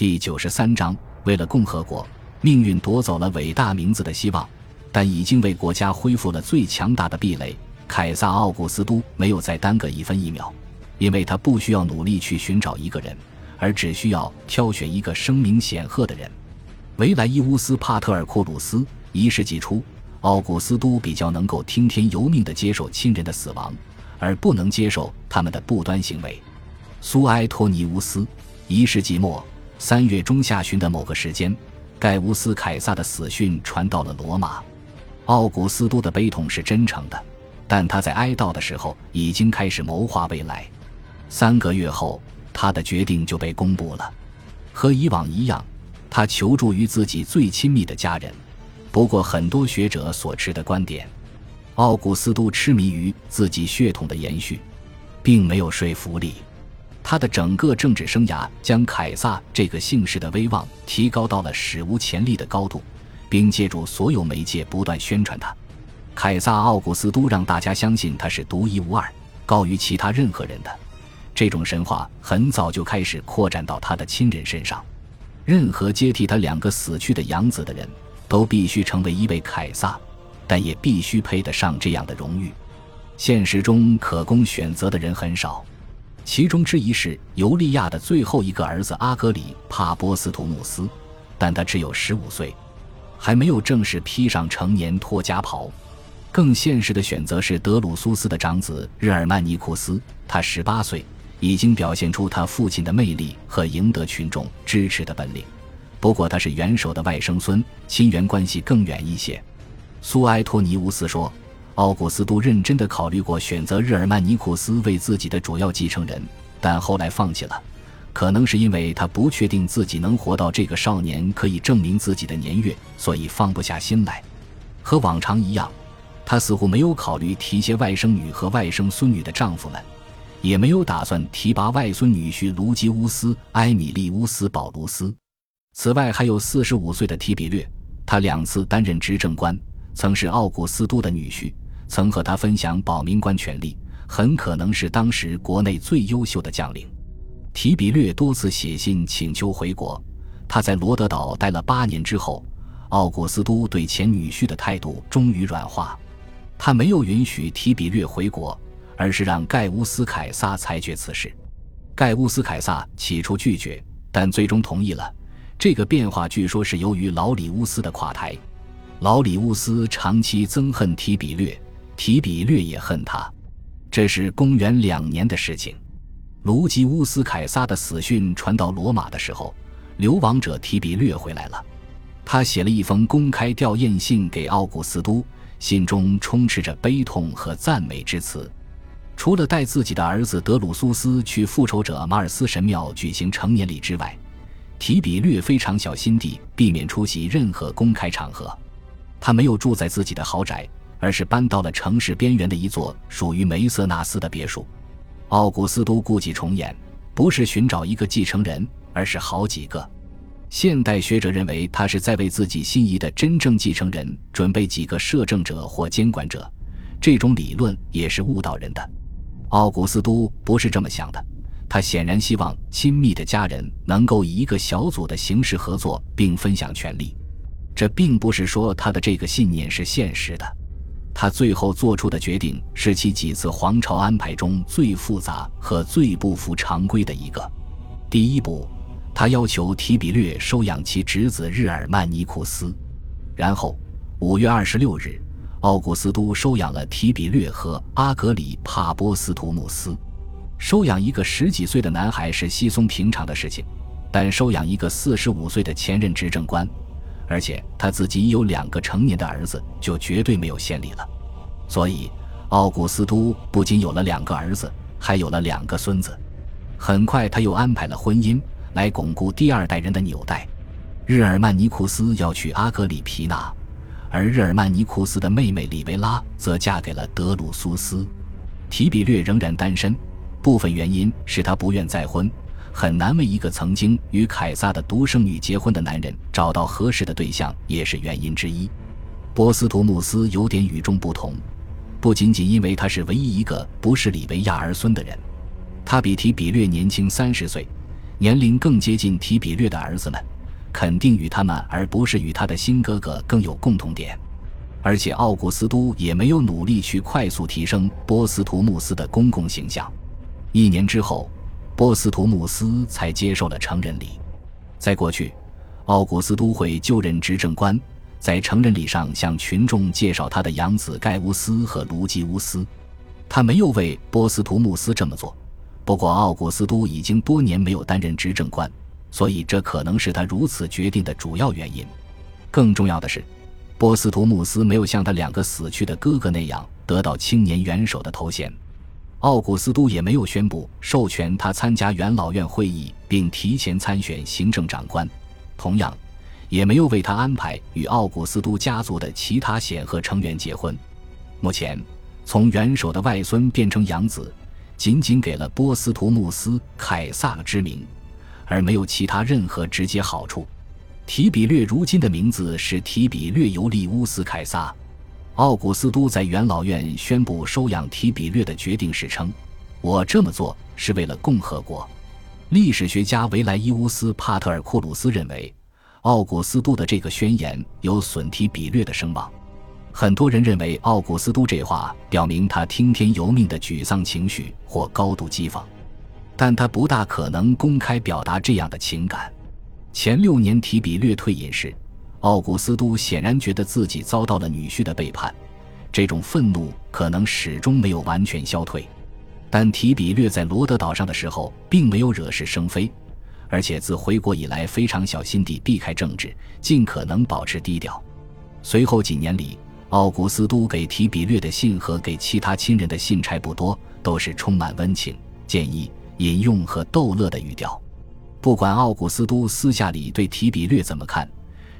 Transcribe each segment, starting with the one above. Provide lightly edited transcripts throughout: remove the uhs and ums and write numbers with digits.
第93章，为了共和国，命运夺走了伟大名字的希望，但已经为国家恢复了最强大的壁垒。凯撒·奥古斯都没有再耽搁一分一秒，因为他不需要努力去寻找一个人，而只需要挑选一个声名显赫的人。维莱伊乌斯·帕特尔库鲁斯，1世纪初，奥古斯都比较能够听天由命地接受亲人的死亡，而不能接受他们的不端行为。苏埃托尼乌斯，1世纪末3月中下旬的某个时间，盖乌斯·凯撒的死讯传到了罗马。奥古斯都的悲痛是真诚的，但他在哀悼的时候已经开始谋划未来。3个月后，他的决定就被公布了。和以往一样，他求助于自己最亲密的家人，不过很多学者所持的观点，奥古斯都痴迷于自己血统的延续，并没有说服力。他的整个政治生涯将凯撒这个姓氏的威望提高到了史无前例的高度，并借助所有媒介不断宣传他。凯撒·奥古斯都让大家相信他是独一无二、高于其他任何人的。这种神话很早就开始扩展到他的亲人身上。任何接替他2个死去的养子的人都必须成为一位凯撒，但也必须配得上这样的荣誉。现实中可供选择的人很少，其中之一是尤利亚的最后一个儿子阿格里帕波斯图努斯，但他只有15岁，还没有正式披上成年脱缰袍。更现实的选择是德鲁苏斯的长子日耳曼尼库斯，他18岁，已经表现出他父亲的魅力和赢得群众支持的本领，不过他是元首的外甥孙，亲缘关系更远一些。苏埃托尼乌斯说，奥古斯都认真地考虑过选择日耳曼尼库斯为自己的主要继承人，但后来放弃了，可能是因为他不确定自己能活到这个少年可以证明自己的年月，所以放不下心来。和往常一样，他似乎没有考虑提携外甥女和外甥孙女的丈夫们，也没有打算提拔外孙女婿卢基乌斯·埃米利乌斯·保卢斯。此外还有45岁的提比略，他2次担任执政官，曾是奥古斯都的女婿，曾和他分享保民官权力，很可能是当时国内最优秀的将领。提比略多次写信请求回国，他在罗德岛待了8年之后，奥古斯都对前女婿的态度终于软化，他没有允许提比略回国，而是让盖乌斯·凯撒裁决此事。盖乌斯·凯撒起初拒绝，但最终同意了。这个变化据说是由于劳里乌斯的垮台。劳里乌斯长期憎恨提比略，提比略也恨他。这是公元2年的事情。卢基乌斯·凯撒的死讯传到罗马的时候，流亡者提比略回来了。他写了一封公开吊唁信给奥古斯都，信中充斥着悲痛和赞美之词。除了带自己的儿子德鲁苏斯去复仇者马尔斯神庙举行成年礼之外，提比略非常小心地避免出席任何公开场合。他没有住在自己的豪宅，而是搬到了城市边缘的一座属于梅瑟纳斯的别墅。奥古斯都故伎重演，不是寻找一个继承人，而是好几个。现代学者认为他是在为自己心仪的真正继承人准备几个摄政者或监管者，这种理论也是误导人的。奥古斯都不是这么想的，他显然希望亲密的家人能够以一个小组的形式合作并分享权力。这并不是说他的这个信念是现实的。他最后做出的决定是其几次皇朝安排中最复杂和最不符常规的一个。第一步，他要求提比略收养其侄子日耳曼尼库斯。然后5月26日奥古斯都收养了提比略和阿格里帕波斯图姆斯。收养一个10几岁的男孩是稀松平常的事情，但收养一个45岁的前任执政官，而且他自己有2个成年的儿子，就绝对没有先例了。所以奥古斯都不仅有了2个儿子，还有了2个孙子。很快他又安排了婚姻来巩固第2代人的纽带。日耳曼尼库斯要娶阿格里皮娜，而日耳曼尼库斯的妹妹里维拉则嫁给了德鲁苏斯。提比略仍然单身，部分原因是他不愿再婚，很难为一个曾经与凯撒的独生女结婚的男人找到合适的对象，也是原因之一。波斯图姆斯有点与众不同，不仅仅因为他是唯一一个不是里维亚儿孙的人，他比提比略年轻30岁，年龄更接近提比略的儿子们，肯定与他们而不是与他的新哥哥更有共同点。而且奥古斯都也没有努力去快速提升波斯图穆斯的公共形象。1年之后，波斯图穆斯才接受了成人礼。在过去，奥古斯都会就任执政官，在成人礼上向群众介绍他的养子盖乌斯和卢基乌斯。他没有为波斯图穆斯这么做，不过奥古斯都已经多年没有担任执政官，所以这可能是他如此决定的主要原因。更重要的是，波斯图穆斯没有像他2个死去的哥哥那样得到青年元首的头衔，奥古斯都也没有宣布授权他参加元老院会议并提前参选行政长官，同样也没有为他安排与奥古斯都家族的其他显赫成员结婚。目前从元首的外孙变成养子，仅仅给了波斯图穆斯凯撒之名，而没有其他任何直接好处。提比略如今的名字是提比略尤利乌斯凯撒。奥古斯都在元老院宣布收养提比略的决定时称，我这么做是为了共和国。历史学家维莱伊乌斯·帕特尔库鲁斯认为，奥古斯都的这个宣言有损提比略的声望。很多人认为奥古斯都这话表明他听天由命的沮丧情绪或高度讥讽，但他不大可能公开表达这样的情感。前6年提比略退隐时，奥古斯都显然觉得自己遭到了女婿的背叛，这种愤怒可能始终没有完全消退。但提比略在罗德岛上的时候并没有惹是生非，而且自回国以来非常小心地避开政治，尽可能保持低调。随后几年里，奥古斯都给提比略的信和给其他亲人的信差不多，都是充满温情、建议、引用和逗乐的语调。不管奥古斯都私下里对提比略怎么看，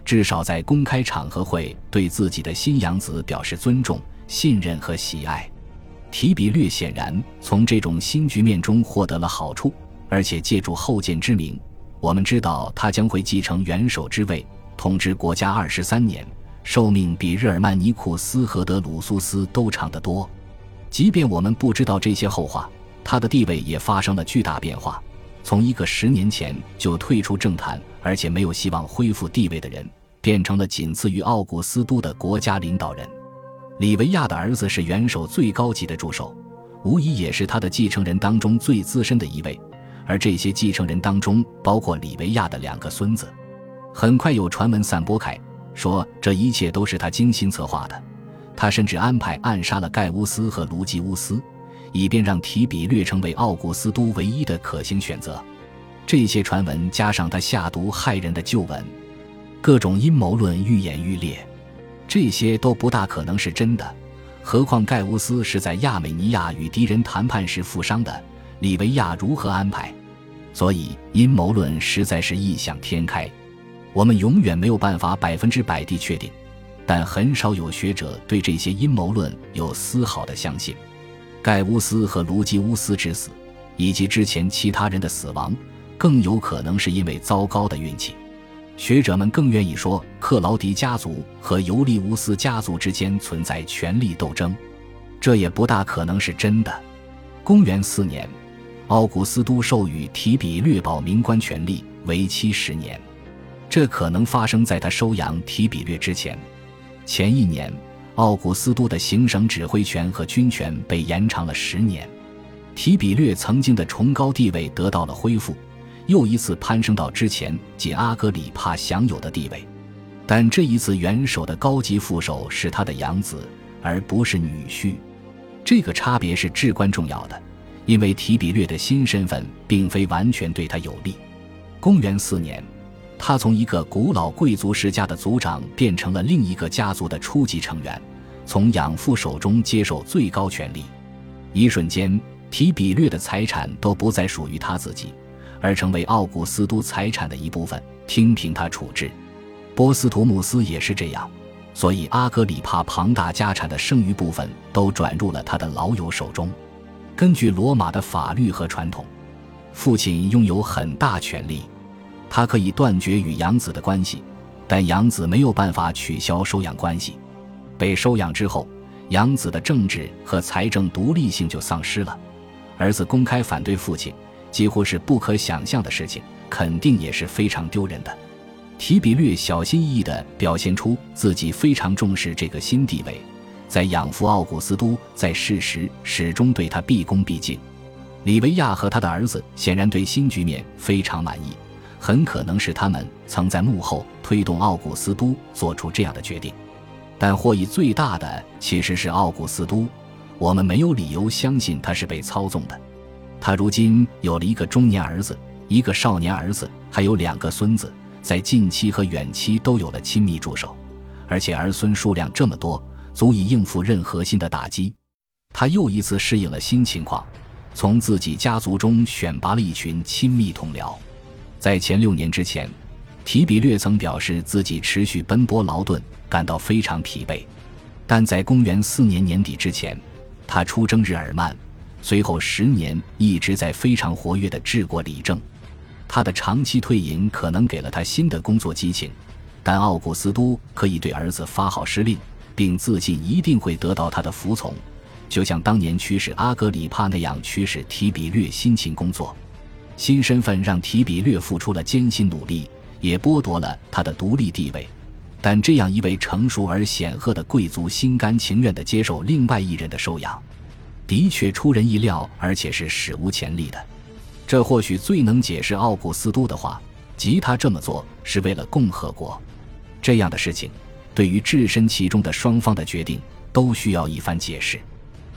至少在公开场合会对自己的新养子表示尊重、信任和喜爱。提比略显然从这种新局面中获得了好处，而且借助后见之明，我们知道他将会继承元首之位，统治国家23年，寿命比日耳曼尼库斯和德鲁苏斯都长得多。即便我们不知道这些后话，他的地位也发生了巨大变化。从一个10年前就退出政坛，而且没有希望恢复地位的人，变成了仅次于奥古斯都的国家领导人。李维亚的儿子是元首最高级的助手，无疑也是他的继承人当中最资深的一位，而这些继承人当中包括李维亚的2个孙子。很快有传闻散播开，说这一切都是他精心策划的，他甚至安排暗杀了盖乌斯和卢吉乌斯，以便让提比略成为奥古斯都唯一的可行选择。这些传闻加上他下毒害人的旧闻，各种阴谋论愈演愈烈。这些都不大可能是真的，何况盖乌斯是在亚美尼亚与敌人谈判时负伤的，李维亚如何安排？所以阴谋论实在是异想天开，我们永远没有办法100%地确定，但很少有学者对这些阴谋论有丝毫的相信。盖乌斯和卢基乌斯之死，以及之前其他人的死亡，更有可能是因为糟糕的运气。学者们更愿意说克劳迪家族和尤利乌斯家族之间存在权力斗争，这也不大可能是真的。公元4年，奥古斯都授予提比略保民官权力，为期10年。这可能发生在他收养提比略之前。前1年，奥古斯都的行省指挥权和军权被延长了10年，提比略曾经的崇高地位得到了恢复，又一次攀升到之前仅阿格里帕享有的地位。但这一次元首的高级副手是他的养子，而不是女婿。这个差别是至关重要的，因为提比略的新身份并非完全对他有利。公元4年，他从一个古老贵族世家的族长变成了另一个家族的初级成员，从养父手中接受最高权力。一瞬间，提比略的财产都不再属于他自己，而成为奥古斯都财产的一部分，听凭他处置。波斯图穆斯也是这样，所以阿格里帕庞大家产的剩余部分都转入了他的老友手中。根据罗马的法律和传统，父亲拥有很大权力，他可以断绝与养子的关系，但养子没有办法取消收养关系。被收养之后，养子的政治和财政独立性就丧失了。儿子公开反对父亲，几乎是不可想象的事情，肯定也是非常丢人的。提比略小心翼翼地表现出自己非常重视这个新地位，在养父奥古斯都在世时始终对他毕恭毕敬。李维亚和他的儿子显然对新局面非常满意，很可能是他们曾在幕后推动奥古斯都做出这样的决定，但获益最大的其实是奥古斯都，我们没有理由相信他是被操纵的。他如今有了一个中年儿子，一个少年儿子，还有2个孙子，在近期和远期都有了亲密助手，而且儿孙数量这么多，足以应付任何新的打击。他又一次适应了新情况，从自己家族中选拔了一群亲密同僚。在前6年之前，提比略曾表示自己持续奔波劳顿，感到非常疲惫，但在公元4年年底之前，他出征日耳曼，随后10年一直在非常活跃地治国理政。他的长期退隐可能给了他新的工作激情，但奥古斯都可以对儿子发号施令，并自信一定会得到他的服从，就像当年驱使阿格里帕那样驱使提比略辛勤工作。新身份让提比略付出了艰辛努力，也剥夺了他的独立地位，但这样一位成熟而显赫的贵族心甘情愿地接受另外一人的收养，的确出人意料，而且是史无前例的。这或许最能解释奥古斯都的话，即他这么做是为了共和国。这样的事情对于置身其中的双方的决定都需要一番解释。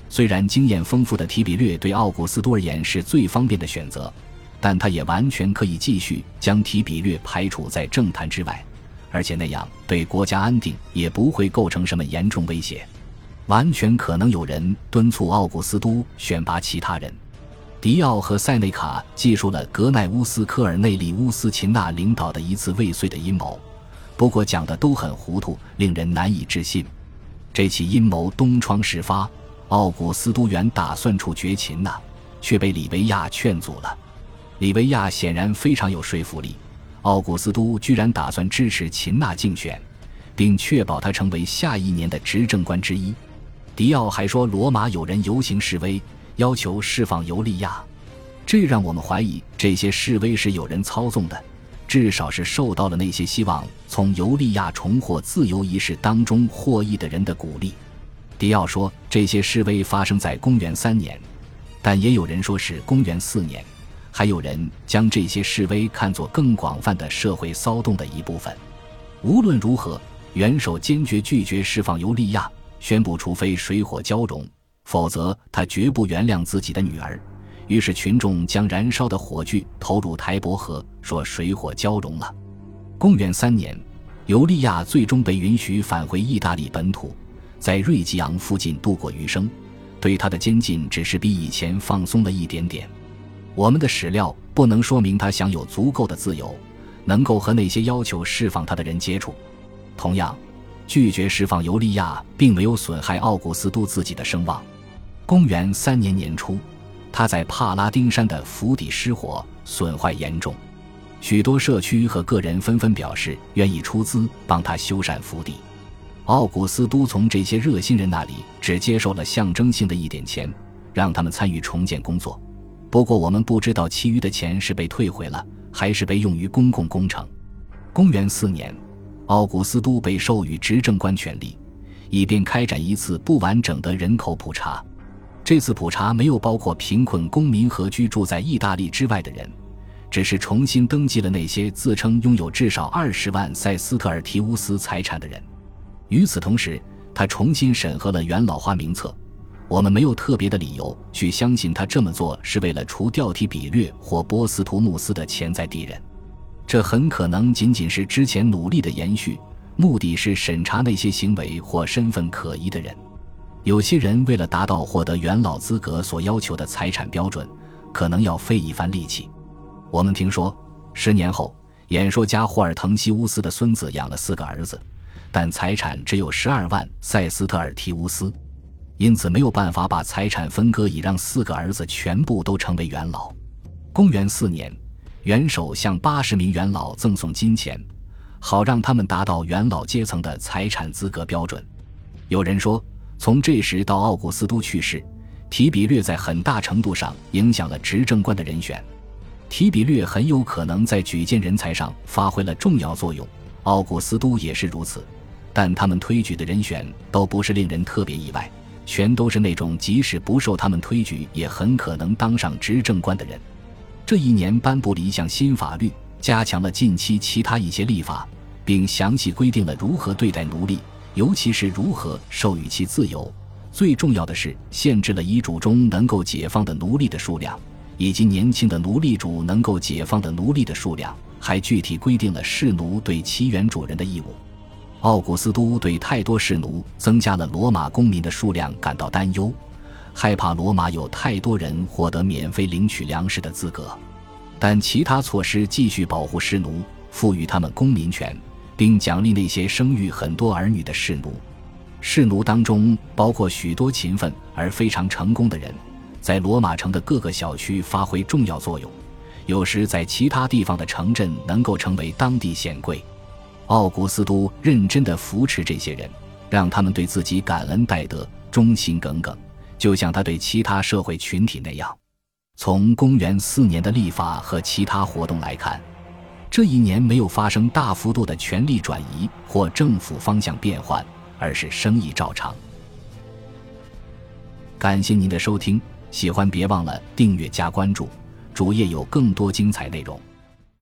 虽然经验丰富的提比略对奥古斯都而言是最方便的选择，但他也完全可以继续将提比略排除在政坛之外，而且那样对国家安定也不会构成什么严重威胁。完全可能有人敦促奥古斯都选拔其他人。迪奥和塞内卡记述了格奈乌斯科尔内利乌斯琴纳领导的一次未遂的阴谋，不过讲的都很糊涂，令人难以置信。这起阴谋东窗事发，奥古斯都原打算处决琴纳，却被李维亚劝阻了。李维亚显然非常有说服力，奥古斯都居然打算支持秦纳竞选，并确保他成为下一年的执政官之一。迪奥还说罗马有人游行示威，要求释放尤利亚，这让我们怀疑这些示威是有人操纵的，至少是受到了那些希望从尤利亚重获自由仪式当中获益的人的鼓励。迪奥说这些示威发生在公元3年，但也有人说是公元4年，还有人将这些示威看作更广泛的社会骚动的一部分。无论如何，元首坚决拒绝释放尤利亚，宣布除非水火交融，否则他绝不原谅自己的女儿。于是群众将燃烧的火炬投入台伯河，说水火交融了。公元3年，尤利亚最终被允许返回意大利本土，在瑞吉昂附近度过余生，对他的监禁只是比以前放松了一点点。我们的史料不能说明他享有足够的自由，能够和那些要求释放他的人接触。同样，拒绝释放尤利亚并没有损害奥古斯都自己的声望。公元3年年初，他在帕拉丁山的府邸失火，损坏严重，许多社区和个人纷纷表示愿意出资帮他修缮府邸。奥古斯都从这些热心人那里只接受了象征性的一点钱，让他们参与重建工作。不过我们不知道其余的钱是被退回了，还是被用于公共工程。公元4年，奥古斯都被授予执政官权力，以便开展一次不完整的人口普查。这次普查没有包括贫困公民和居住在意大利之外的人，只是重新登记了那些自称拥有至少20万塞斯特尔提乌斯财产的人。与此同时，他重新审核了元老花名册。我们没有特别的理由去相信他这么做是为了除掉提比略或波斯图穆斯的潜在敌人，这很可能仅仅是之前努力的延续，目的是审查那些行为或身份可疑的人。有些人为了达到获得元老资格所要求的财产标准，可能要费一番力气。我们听说10年后，演说家霍尔滕西乌斯的孙子养了4个儿子，但财产只有12万塞斯特尔提乌斯，因此没有办法把财产分割以让4个儿子全部都成为元老。公元4年，元首向80名元老赠送金钱，好让他们达到元老阶层的财产资格标准。有人说，从这时到奥古斯都去世，提比略在很大程度上影响了执政官的人选。提比略很有可能在举荐人才上发挥了重要作用，奥古斯都也是如此，但他们推举的人选都不是令人特别意外，全都是那种即使不受他们推举也很可能当上执政官的人。这一年颁布了一项新法律，加强了近期其他一些立法，并详细规定了如何对待奴隶，尤其是如何授予其自由，最重要的是限制了遗嘱中能够解放的奴隶的数量，以及年轻的奴隶主能够解放的奴隶的数量，还具体规定了士奴对其原主人的义务。奥古斯都对太多士奴增加了罗马公民的数量感到担忧，害怕罗马有太多人获得免费领取粮食的资格，但其他措施继续保护士奴，赋予他们公民权，并奖励那些生育很多儿女的士奴。士奴当中包括许多勤奋而非常成功的人，在罗马城的各个小区发挥重要作用，有时在其他地方的城镇能够成为当地显贵。奥古斯都认真地扶持这些人，让他们对自己感恩戴德，忠心耿耿，就像他对其他社会群体那样。从公元4年的立法和其他活动来看，这一年没有发生大幅度的权力转移或政府方向变换，而是生意照常。感谢您的收听，喜欢别忘了订阅加关注，主页有更多精彩内容。